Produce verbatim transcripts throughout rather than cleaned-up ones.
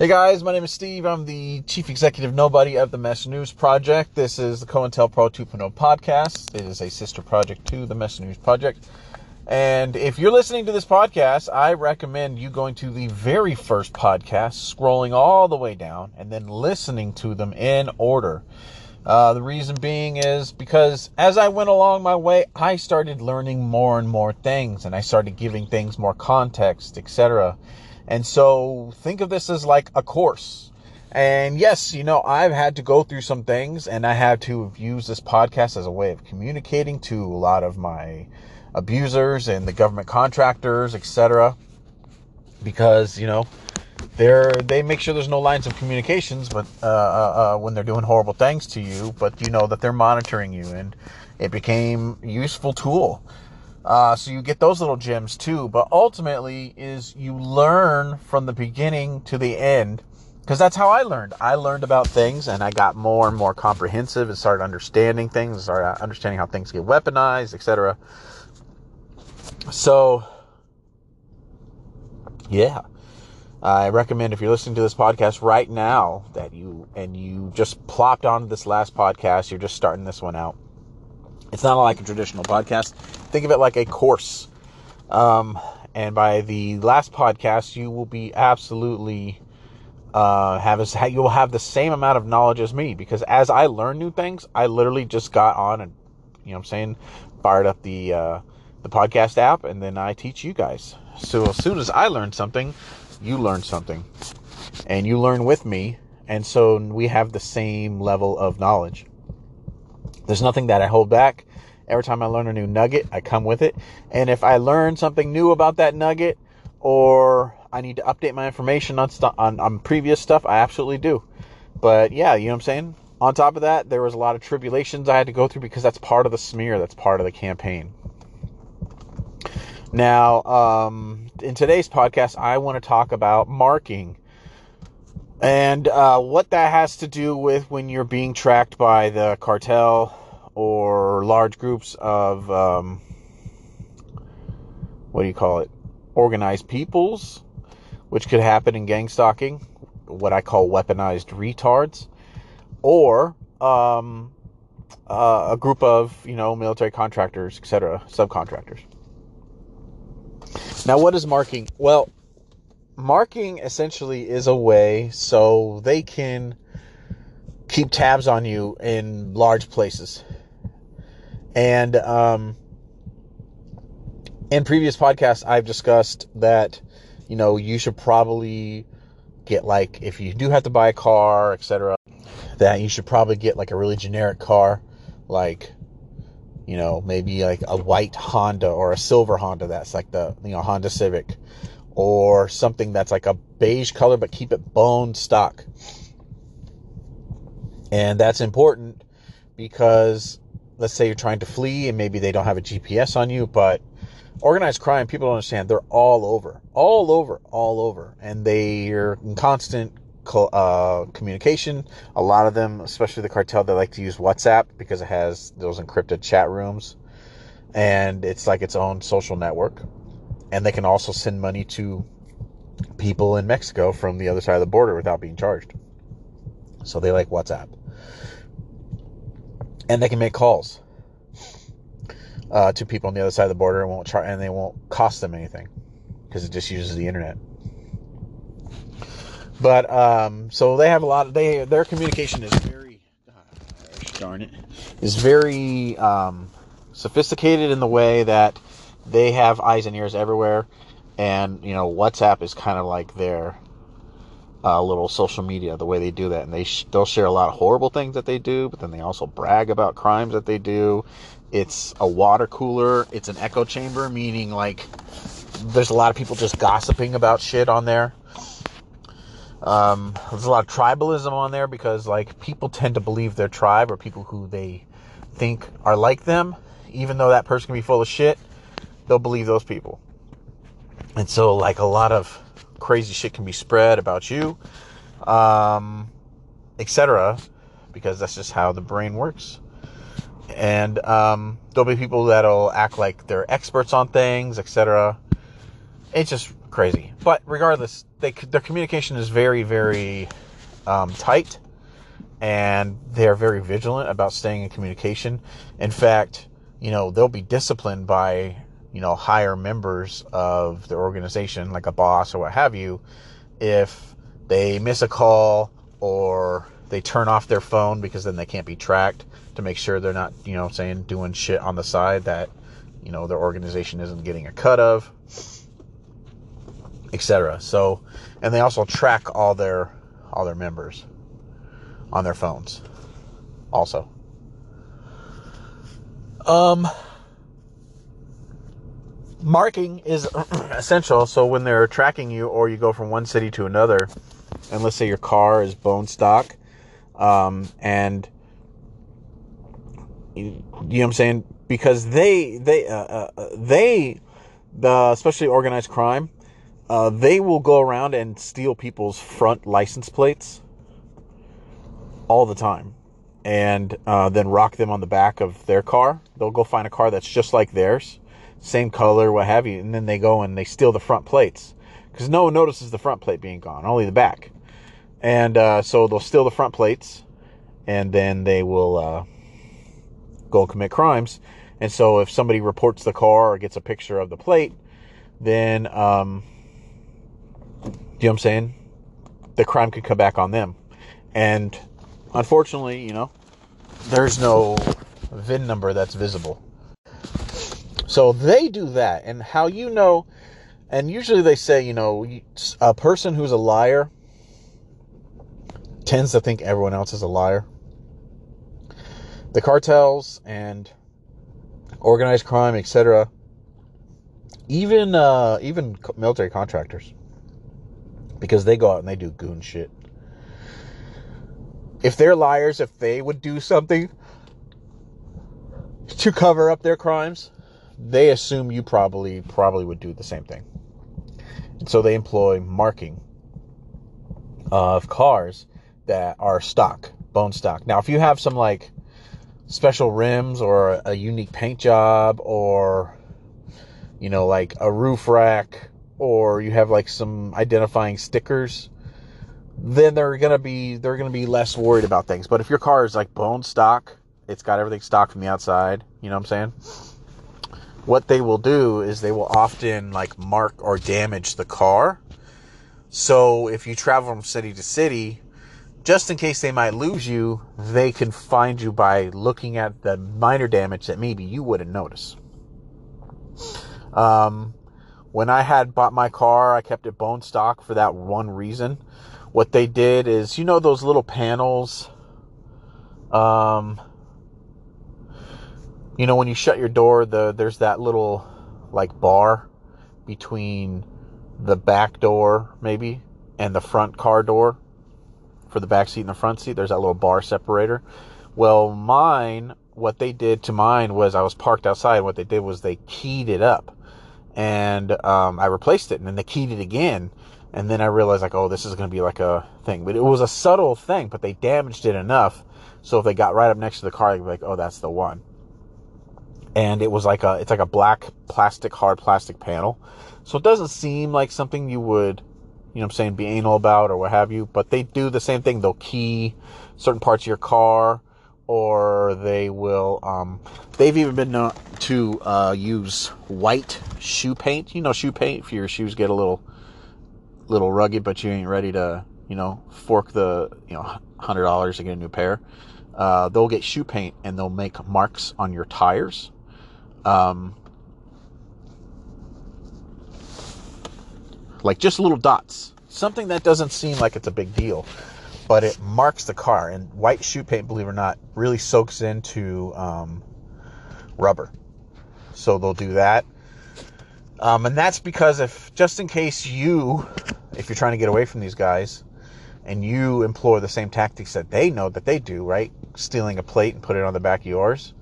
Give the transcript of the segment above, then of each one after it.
Hey guys, my name is Steve. I'm the Chief Executive Nobody of the Mesh News Project. This is the COINTELPRO two point oh podcast. It is a sister project to the Mesh News Project. And if you're listening to this podcast, I recommend you going to the very first podcast, scrolling all the way down, and then listening to them in order. Uh, the reason being is because as I went along my way, I started learning more and more things, and I started giving things more context, et cetera And so think of this as like a course. And yes, you know, I've had to go through some things, and I have to use this podcast as a way of communicating to a lot of my abusers and the government contractors, et cetera. Because, you know, they're, they make sure there's no lines of communications, but uh, uh, uh, when they're doing horrible things to you, but you know that they're monitoring you, and it became a useful tool. Uh, so you get those little gems too, but ultimately is you learn from the beginning to the end, because that's how I learned. I learned about things, and I got more and more comprehensive and started understanding things, and started understanding how things get weaponized, et cetera. So, yeah, I recommend if you're listening to this podcast right now that you and you just plopped onto this last podcast, you're just starting this one out. It's not like a traditional podcast. Think of it like a course. Um, and by the last podcast, you will be absolutely uh, have a, you will have the same amount of knowledge as me, because as I learn new things, I literally just got on and, you know what I'm saying, fired up the uh, the podcast app, and then I teach you guys. So as soon as I learn something, you learn something, and you learn with me, and so we have the same level of knowledge. There's nothing that I hold back. Every time I learn a new nugget, I come with it. And if I learn something new about that nugget, or I need to update my information on st- on, on previous stuff, I absolutely do. But yeah, you know what I'm saying? On top of that, there was a lot of tribulations I had to go through, because that's part of the smear. That's part of the campaign. Now, um, in today's podcast, I want to talk about marking. And uh, what that has to do with when you're being tracked by the cartel or large groups of, um, what do you call it, organized peoples, which could happen in gang stalking, what I call weaponized retards, or um, uh, a group of, you know, military contractors, et cetera, subcontractors. Now, what is marking? Well, marking essentially is a way so they can keep tabs on you in large places. And um, in previous podcasts, I've discussed that, you know, you should probably get, like, if you do have to buy a car, et cetera, that you should probably get, like, a really generic car, like, you know, maybe like a white Honda or a silver Honda that's like the, you know, Honda Civic, or something that's like a beige color, but keep it bone stock. And that's important because, let's say you're trying to flee, and maybe they don't have a G P S on you, but organized crime, people don't understand, they're all over, all over, all over. And they're in constant uh, communication. A lot of them, especially the cartel, they like to use WhatsApp because it has those encrypted chat rooms. And it's like its own social network. And they can also send money to people in Mexico from the other side of the border without being charged. So they like WhatsApp. And they can make calls uh, to people on the other side of the border, and won't char- and they won't cost them anything because it just uses the internet. But um, so they have a lot of they their communication is very gosh darn it is very um, sophisticated in the way that they have eyes and ears everywhere, and, you know, WhatsApp is kind of like their uh, little social media, the way they do that. And they sh- they'll share a lot of horrible things that they do, but then they also brag about crimes that they do. It's a water cooler. It's an echo chamber, meaning, like, there's a lot of people just gossiping about shit on there. Um, there's a lot of tribalism on there because, like, people tend to believe their tribe or people who they think are like them, even though that person can be full of shit. They'll believe those people. And so, like, a lot of crazy shit can be spread about you, um, et cetera, because that's just how the brain works. And um, there'll be people that'll act like they're experts on things, et cetera. It's just crazy. But regardless, they, their communication is very, very um, tight, and they're very vigilant about staying in communication. In fact, you know, they'll be disciplined by, you know, higher members of the organization, like a boss or what have you, if they miss a call or they turn off their phone, because then they can't be tracked, to make sure they're not, you know, saying, doing shit on the side that, you know, their organization isn't getting a cut of, et cetera. So, and they also track all their all their members on their phones, also. Um, marking is essential. So when they're tracking you, or you go from one city to another, and let's say your car is bone stock, um, and you, you know what I'm saying, because they they uh, uh, they the especially organized crime, uh, they will go around and steal people's front license plates all the time, and uh, then rock them on the back of their car. They'll go find a car that's just like theirs, same color, what have you, and then they go and they steal the front plates, because no one notices the front plate being gone, only the back. And uh, so they'll steal the front plates, and then they will uh, go and commit crimes. And so if somebody reports the car or gets a picture of the plate, then, um, you know what I'm saying, the crime could come back on them. And unfortunately, you know, there's no V I N number that's visible. So they do that. And how you know, and usually they say, you know, a person who's a liar tends to think everyone else is a liar. The cartels and organized crime, et cetera, even uh, even military contractors, because they go out and they do goon shit. If they're liars, if they would do something to cover up their crimes, they assume you probably probably would do the same thing. And so they employ marking of cars that are stock, bone stock. Now, if you have some like special rims or a unique paint job, or, you know, like a roof rack, or you have like some identifying stickers, then they're gonna be they're gonna be less worried about things. But if your car is like bone stock, it's got everything stock from the outside, you know what I'm saying? What they will do is they will often like mark or damage the car. So if you travel from city to city, just in case they might lose you, they can find you by looking at the minor damage that maybe you wouldn't notice. Um, when I had bought my car, I kept it bone stock for that one reason. What they did is, you know, those little panels, um, you know, when you shut your door, the, there's that little, like, bar between the back door, maybe, and the front car door for the back seat and the front seat. There's that little bar separator. Well, mine, what they did to mine was, I was parked outside. What they did was they keyed it up, and um, I replaced it, and then they keyed it again. And then I realized, like, oh, this is going to be like a thing. But it was a subtle thing, but they damaged it enough. So if they got right up next to the car, they'd be like, oh, that's the one. And it was like a, it's like a black plastic, hard plastic panel. So it doesn't seem like something you would, you know what I'm saying, be anal about or what have you. But they do the same thing. They'll key certain parts of your car, or they will, um, they've even been known to uh, use white shoe paint. You know, shoe paint, if your shoes get a little... little rugged, but you ain't ready to, you know, fork the, you know, one hundred dollars to get a new pair. Uh, they'll get shoe paint and they'll make marks on your tires. Um, like just little dots. Something that doesn't seem like it's a big deal, but it marks the car. And white shoe paint, believe it or not, really soaks into um, rubber. So they'll do that. Um, and that's because if, just in case you, if you're trying to get away from these guys and you employ the same tactics that they know that they do, right? Stealing a plate and put it on the back of yours,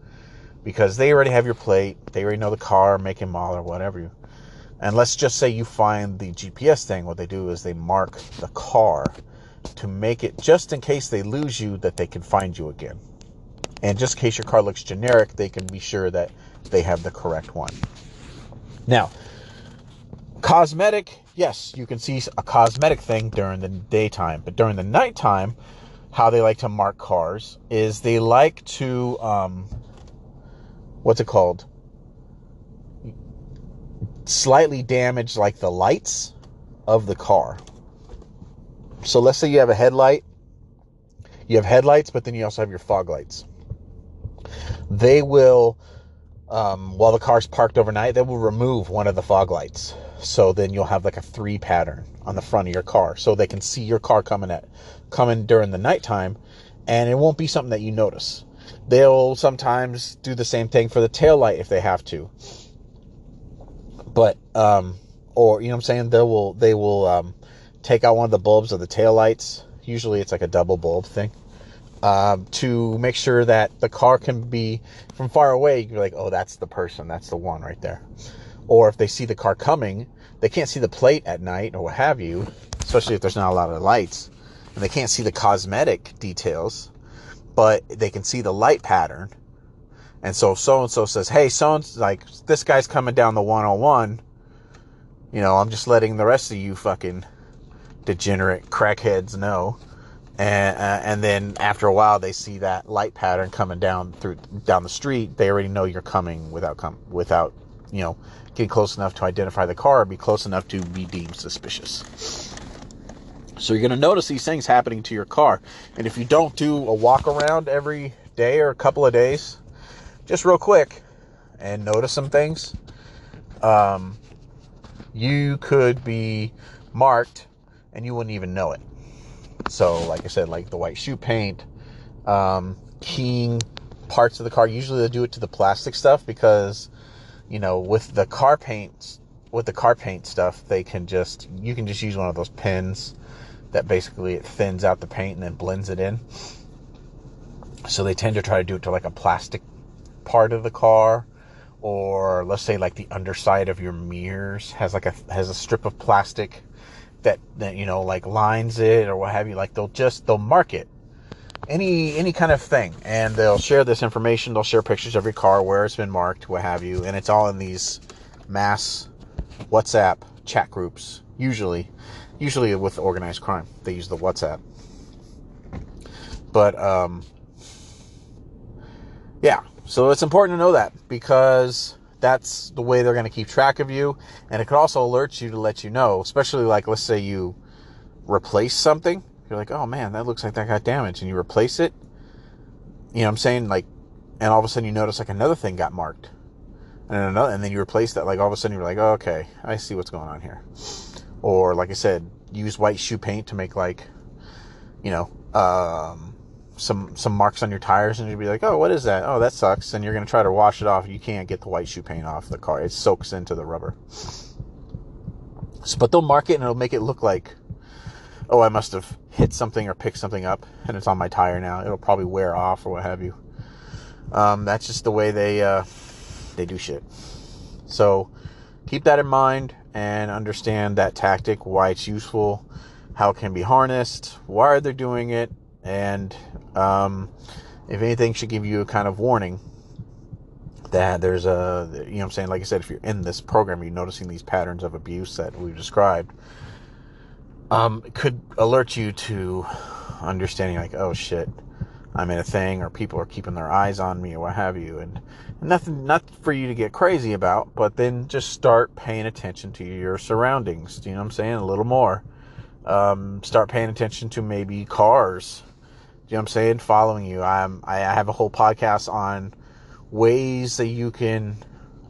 because they already have your plate. They already know the car, make and model, or whatever. And let's just say you find the G P S thing. What they do is they mark the car to make it, just in case they lose you, that they can find you again. And just in case your car looks generic, they can be sure that they have the correct one. Now, Cosmetic, yes, you can see a cosmetic thing during the daytime, but during the nighttime, how they like to mark cars is they like to, um, what's it called? Slightly damage, like, the lights of the car. So let's say you have a headlight. You have headlights, but then you also have your fog lights. They will, um, while the car's parked overnight, they will remove one of the fog lights. So then you'll have like a three pattern on the front of your car, so they can see your car coming at coming during the nighttime, and it won't be something that you notice. They'll sometimes do the same thing for the taillight if they have to. But, um, or, you know what I'm saying? They will, they will um, take out one of the bulbs of the taillights. Usually it's like a double bulb thing. Um, to make sure that the car can be, from far away, you're like, oh, that's the person. That's the one right there. Or if they see the car coming, they can't see the plate at night or what have you, especially if there's not a lot of lights. And they can't see the cosmetic details, but they can see the light pattern. And so, so-and-so says, hey, so-and-so, like, this guy's coming down the one oh one. You know, I'm just letting the rest of you fucking degenerate crackheads know. And uh, and then after a while, they see that light pattern coming down through down the street. They already know you're coming without, com- without you know, getting close enough to identify the car or be close enough to be deemed suspicious. So you're going to notice these things happening to your car. And if you don't do a walk around every day or a couple of days, just real quick, and notice some things, um, you could be marked, and you wouldn't even know it. So, like I said, like the white shoe paint, um, keying parts of the car. Usually they do it to the plastic stuff because, you know, with the car paints, with the car paint stuff, they can just, you can just use one of those pins that basically it thins out the paint and then blends it in. So they tend to try to do it to like a plastic part of the car, or let's say like the underside of your mirrors has like a has a strip of plastic that, that you know, like lines it or what have you. Like they'll just they'll mark it, any any kind of thing, and they'll share this information. They'll share pictures of your car, where it's been marked, what have you, and it's all in these mass WhatsApp chat groups. Usually, usually with organized crime, they use the WhatsApp. But um, yeah. So it's important to know that, because that's the way they're going to keep track of you. And it could also alert you to let you know, especially like, let's say you replace something. You're like, oh man, that looks like that got damaged. And you replace it. You know what I'm saying? Like, and all of a sudden you notice like another thing got marked. And another, and then you replace that. Like all of a sudden you're like, oh, okay, I see what's going on here. Or like I said, use white shoe paint to make like, you know, um, some some marks on your tires, and you'd be like, oh, what is that? Oh, that sucks. And you're going to try to wash it off. You can't get the white shoe paint off the car. It soaks into the rubber. So, but they'll mark it, and it'll make it look like, oh, I must have hit something or picked something up, and it's on my tire now. It'll probably wear off or what have you. Um, that's just the way they uh, they do shit. So keep that in mind and understand that tactic, why it's useful, how it can be harnessed, why they're doing it. And um, if anything, should give you a kind of warning that there's a, you know what I'm saying? Like I said, if you're in this program, you're noticing these patterns of abuse that we've described, um, it could alert you to understanding like, oh shit, I'm in a thing, or people are keeping their eyes on me or what have you. And nothing, not for you to get crazy about, but then just start paying attention to your surroundings. You know what I'm saying? A little more. Um, start paying attention to maybe cars. You know what I'm saying? Following you. I'm, I have a whole podcast on ways that you can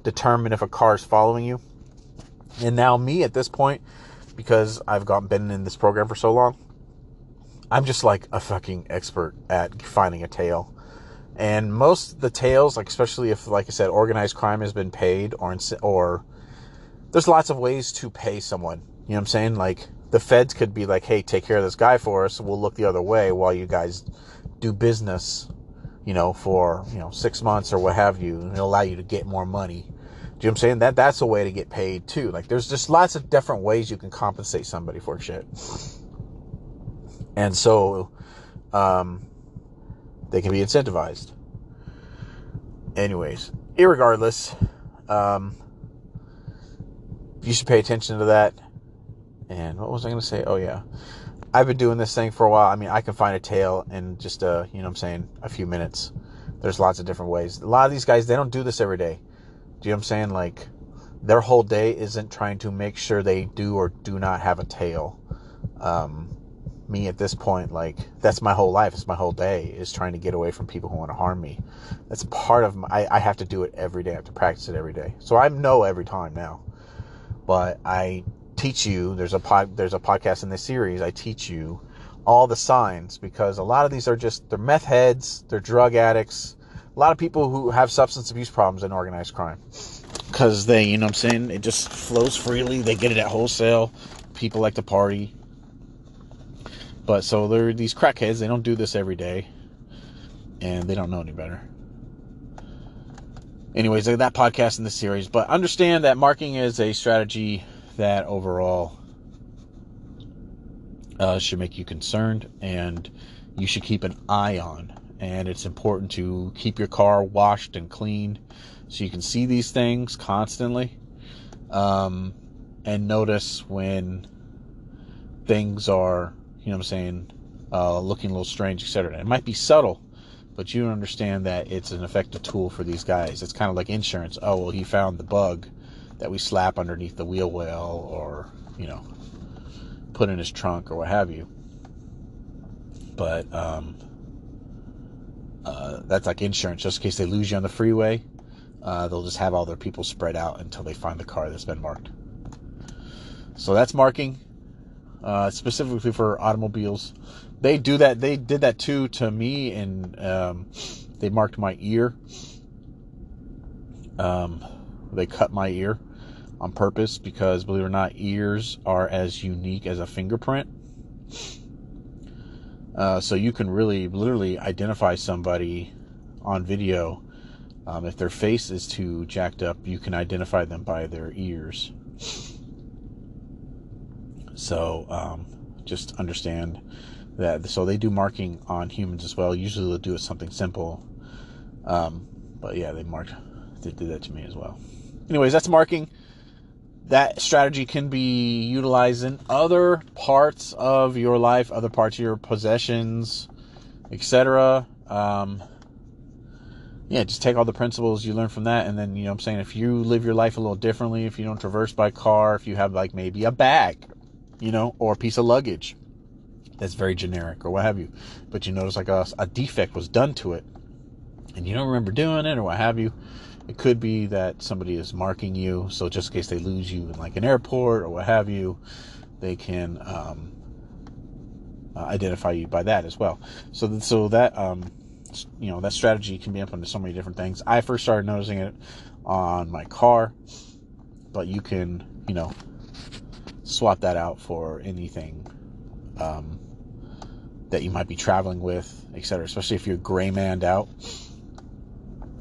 determine if a car is following you. And now me at this point, because I've got, been in this program for so long, I'm just like a fucking expert at finding a tail. And most of the tails, like especially if, like I said, organized crime has been paid, or or there's lots of ways to pay someone. You know what I'm saying? Like the feds could be like, hey, take care of this guy for us. We'll look the other way while you guys do business, you know, for, you know, six months or what have you. And it'll allow you to get more money. Do you know what I'm saying? That that's a way to get paid too. Like there's just lots of different ways you can compensate somebody for shit. And so, um, they can be incentivized. Anyways, irregardless, um, you should pay attention to that. And what was I going to say? Oh, yeah. I've been doing this thing for a while. I mean, I can find a tail in just, uh, you know what I'm saying, a few minutes. There's lots of different ways. A lot of these guys, they don't do this every day. Do you know what I'm saying? Like, their whole day isn't trying to make sure they do or do not have a tail. Um, me at this point, like, that's my whole life. It's my whole day is trying to get away from people who want to harm me. That's part of my, I, I have to do it every day. I have to practice it every day. So I know every time now. But I teach you, there's a pod, there's a podcast in this series, I teach you all the signs, because a lot of these are just, they're meth heads, they're drug addicts, a lot of people who have substance abuse problems and organized crime. Because they, you know what I'm saying, it just flows freely, they get it at wholesale, people like to party. But so they're these crackheads, they don't do this every day, and they don't know any better. Anyways, that podcast in this series, but understand that marking is a strategy that overall uh, should make you concerned, and you should keep an eye on. And it's important to keep your car washed and clean so you can see these things constantly, um, and notice when things are, you know what I'm saying, uh, looking a little strange, et cetera. It might be subtle, but you understand that it's an effective tool for these guys. It's kind of like insurance. Oh, well, he found the bug that we slap underneath the wheel well, or, you know, put in his trunk or what have you. But um, uh, that's like insurance. Just in case they lose you on the freeway, uh, they'll just have all their people spread out until they find the car that's been marked. So that's marking, uh, specifically for automobiles. They do that. They did that too to me, and um, they marked my ear. Um, they cut my ear on purpose because, believe it or not, ears are as unique as a fingerprint. Uh, so you can really, literally identify somebody on video. Um, if their face is too jacked up, you can identify them by their ears. So um, just understand that. So they do marking on humans as well. Usually they'll do it something simple. Um, but yeah, they marked. They did that to me as well. Anyways, that's marking. That strategy can be utilized in other parts of your life, other parts of your possessions, et cetera. Um, yeah, just take all the principles you learn from that, and then, you know what I'm saying, if you live your life a little differently, if you don't traverse by car, if you have, like, maybe a bag, you know, or a piece of luggage that's very generic or what have you, but you notice, like, a, a defect was done to it, and you don't remember doing it or what have you, it could be that somebody is marking you, so just in case they lose you in, like, an airport or what have you, they can um, uh, identify you by that as well. So, th- so that um, you know, that strategy can be implemented to so many different things. I first started noticing it on my car, but you can, you know, swap that out for anything um, that you might be traveling with, et cetera. Especially if you're gray manned out.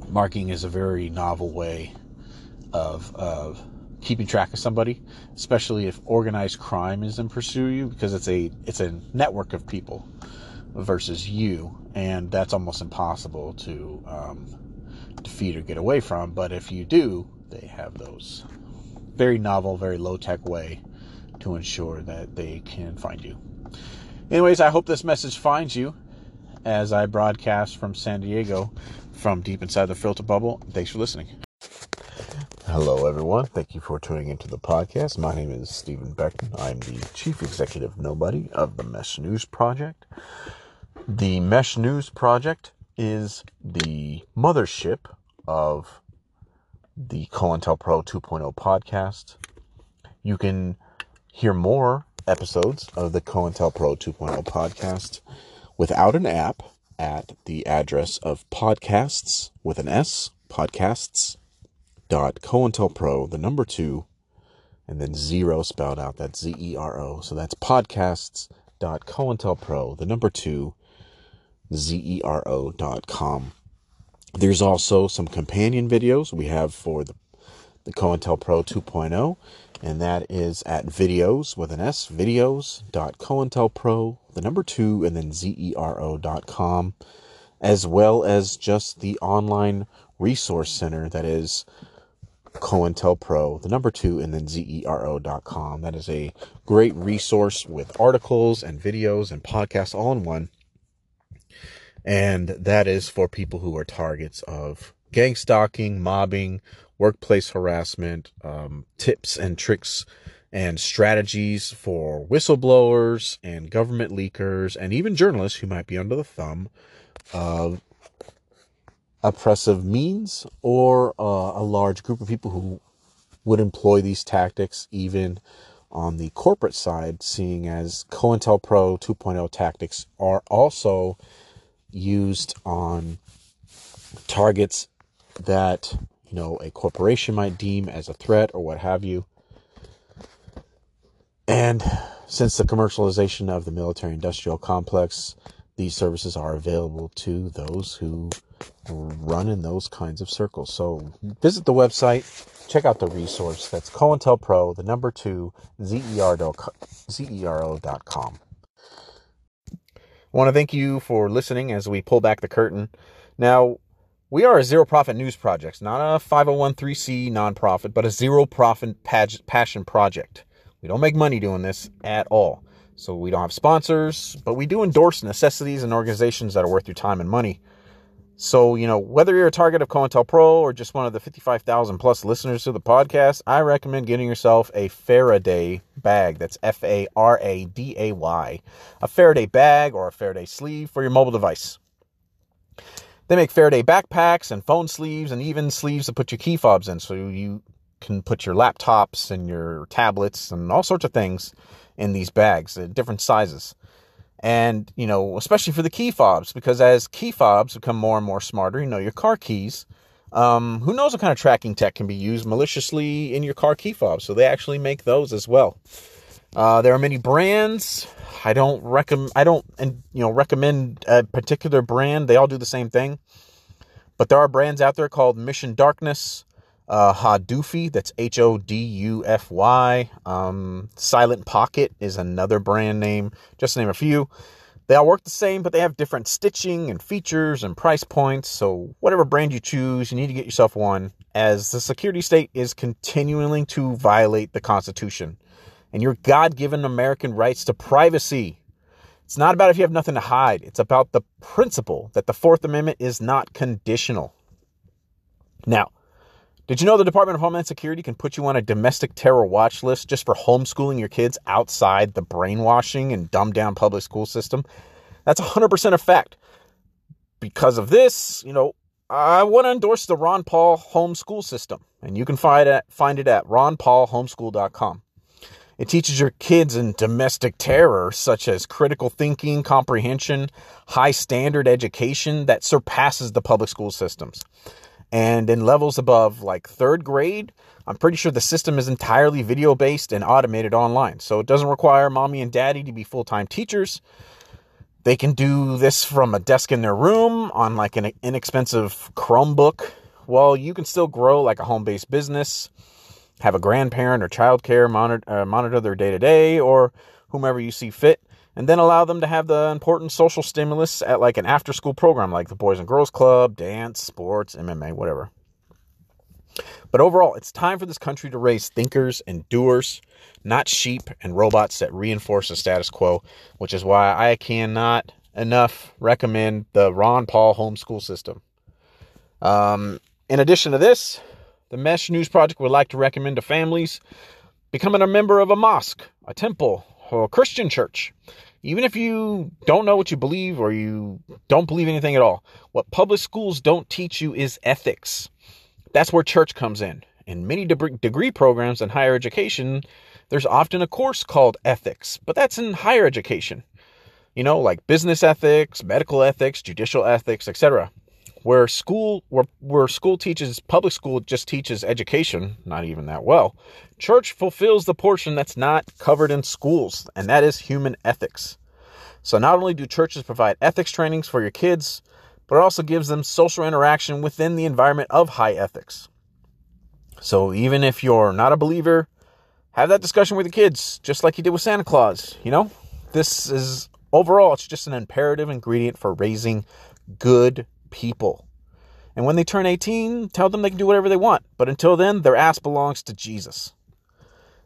Marking is a very novel way of of keeping track of somebody, especially if organized crime is in pursuit of you, because it's a it's a network of people versus you, and that's almost impossible to um, defeat or get away from. But if you do, they have those very novel, very low-tech way to ensure that they can find you. Anyways, I hope this message finds you as I broadcast from San Diego, from deep inside the filter bubble. Thanks for listening. Hello, everyone. Thank you for tuning into the podcast. My name is Stephen Beckman. I'm the Chief Executive Nobody of the Mesh News Project. The Mesh News Project is the mothership of the COINTELPRO two point oh podcast. You can hear more episodes of the COINTELPRO two point oh podcast without an app at the address of podcasts with an S, podcasts dot cointelpro, the number two, and then zero spelled out. That's Z E R O. So that's podcasts dot cointelpro, the number two, Z E R O dot com. There's also some companion videos we have for the, the COINTELPRO two point oh, and that is at videos with an S, videos dot cointelpro, the number two, and then zero dot com, as well as just the online resource center that is COINTELPRO, the number two, and then zero dot com. That is a great resource with articles and videos and podcasts all in one. And that is for people who are targets of gang stalking, mobbing, workplace harassment, um, tips and tricks and strategies for whistleblowers and government leakers and even journalists who might be under the thumb of oppressive means or uh, a large group of people who would employ these tactics even on the corporate side, seeing as COINTELPRO two point oh tactics are also used on targets that, you know, a corporation might deem as a threat or what have you. And since the commercialization of the military industrial complex, these services are available to those who run in those kinds of circles. So visit the website, check out the resource. That's COINTELPRO, the number two, zero dot com. I want to thank you for listening as we pull back the curtain. Now, we are a zero-profit news project, not a five oh one c nonprofit, but a zero-profit passion project. We don't make money doing this at all. So we don't have sponsors, but we do endorse necessities and organizations that are worth your time and money. So, you know, whether you're a target of COINTELPRO or just one of the fifty-five thousand plus listeners to the podcast, I recommend getting yourself a Faraday bag. That's F A R A D A Y. A Faraday bag or a Faraday sleeve for your mobile device. They make Faraday backpacks and phone sleeves and even sleeves to put your key fobs in, so you can put your laptops and your tablets and all sorts of things in these bags, different sizes. And, you know, especially for the key fobs, because as key fobs become more and more smarter, you know, your car keys, um, who knows what kind of tracking tech can be used maliciously in your car key fobs. So they actually make those as well. Uh, there are many brands. I don't recommend, I don't, and you know, recommend a particular brand. They all do the same thing, but there are brands out there called Mission Darkness, uh, Hadoofy, that's H O D U F Y. Um, Silent Pocket is another brand name, just to name a few. They all work the same, but they have different stitching and features and price points. So whatever brand you choose, you need to get yourself one, as the security state is continuing to violate the Constitution and your God-given American rights to privacy. It's not about if you have nothing to hide. It's about the principle that the Fourth Amendment is not conditional. Now, did you know the Department of Homeland Security can put you on a domestic terror watch list just for homeschooling your kids outside the brainwashing and dumbed-down public school system? That's one hundred percent a fact. Because of this, you know, I want to endorse the Ron Paul homeschool system, and you can find it, find it at ron paul homeschool dot com. It teaches your kids in domestic terror, such as critical thinking, comprehension, high-standard education that surpasses the public school systems. And in levels above, like third grade, I'm pretty sure the system is entirely video-based and automated online. So it doesn't require mommy and daddy to be full-time teachers. They can do this from a desk in their room on like an inexpensive Chromebook. Well, you can still grow like a home-based business, have a grandparent or childcare monitor, uh, monitor their day-to-day or whomever you see fit. And then allow them to have the important social stimulus at like an after-school program like the Boys and Girls Club, dance, sports, M M A, whatever. But overall, it's time for this country to raise thinkers and doers, not sheep and robots that reinforce the status quo, which is why I cannot enough recommend the Ron Paul homeschool system. Um, in addition to this, the Mesh News Project would like to recommend to families becoming a member of a mosque, a temple, or a Christian church. Even if you don't know what you believe or you don't believe anything at all, what public schools don't teach you is ethics. That's where church comes in. In many de- degree programs in higher education, there's often a course called ethics, but that's in higher education. You know, like business ethics, medical ethics, judicial ethics, et cetera. Where school, where, where school teaches, public school just teaches education, not even that well. Church fulfills the portion that's not covered in schools, and that is human ethics. So not only do churches provide ethics trainings for your kids, but it also gives them social interaction within the environment of high ethics. So even if you're not a believer, have that discussion with your kids, just like you did with Santa Claus, you know? This is, overall, it's just an imperative ingredient for raising good people. And when they turn eighteen, tell them they can do whatever they want. But until then, their ass belongs to Jesus.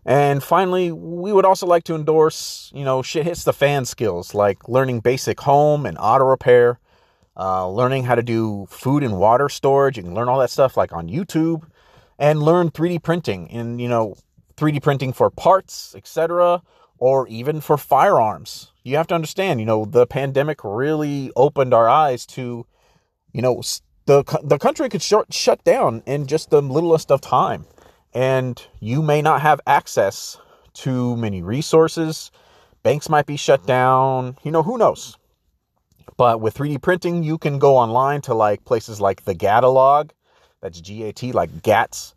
And finally, we would also like to endorse, you know, shit hits the fan skills, like learning basic home and auto repair, uh, learning how to do food and water storage. You can learn all that stuff like on YouTube, and learn three D printing and, you know, three D printing for parts, et cetera, or even for firearms. You have to understand, you know, the pandemic really opened our eyes to, you know, the the country could short, shut down in just the littlest of time. And you may not have access to many resources. Banks might be shut down. You know, who knows? But with three D printing, you can go online to like places like the Gatalog. That's G A T, like Gats.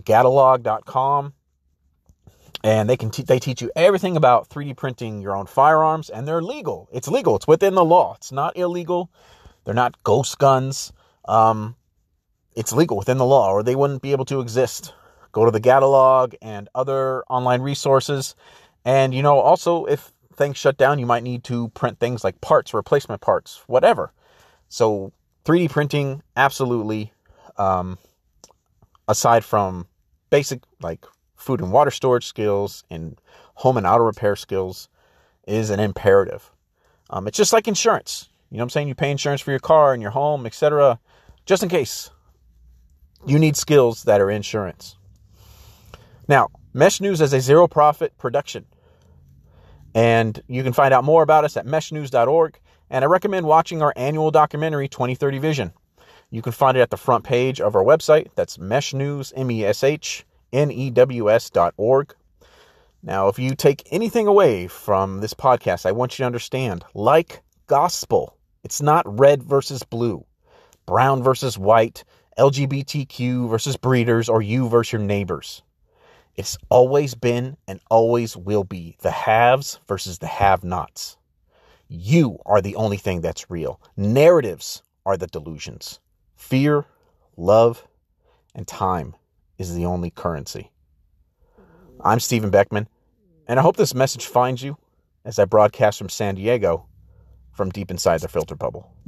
Gatalog dot com. And they can te- they teach you everything about three D printing your own firearms. And they're legal. It's legal. It's within the law. It's not illegal. They're not ghost guns. Um, it's legal within the law, or they wouldn't be able to exist. Go to the Gatalog and other online resources. And, you know, also, if things shut down, you might need to print things like parts, replacement parts, whatever. So three D printing, absolutely, um, aside from basic, like, food and water storage skills and home and auto repair skills, is an imperative. Um, it's just like insurance. You know what I'm saying? You pay insurance for your car and your home, et cetera. Just in case. You need skills that are insurance. Now, Mesh News is a zero-profit production, and you can find out more about us at mesh news dot org, and I recommend watching our annual documentary, twenty thirty Vision. You can find it at the front page of our website. That's meshnews, M E S H N E W S dot org. Now, if you take anything away from this podcast, I want you to understand, like gospel, it's not red versus blue, brown versus white, L G B T Q versus breeders, or you versus your neighbors. It's always been and always will be the haves versus the have-nots. You are the only thing that's real. Narratives are the delusions. Fear, love, and time is the only currency. I'm Stephen Beckman, and I hope this message finds you as I broadcast from San Diego, from deep inside the filter bubble.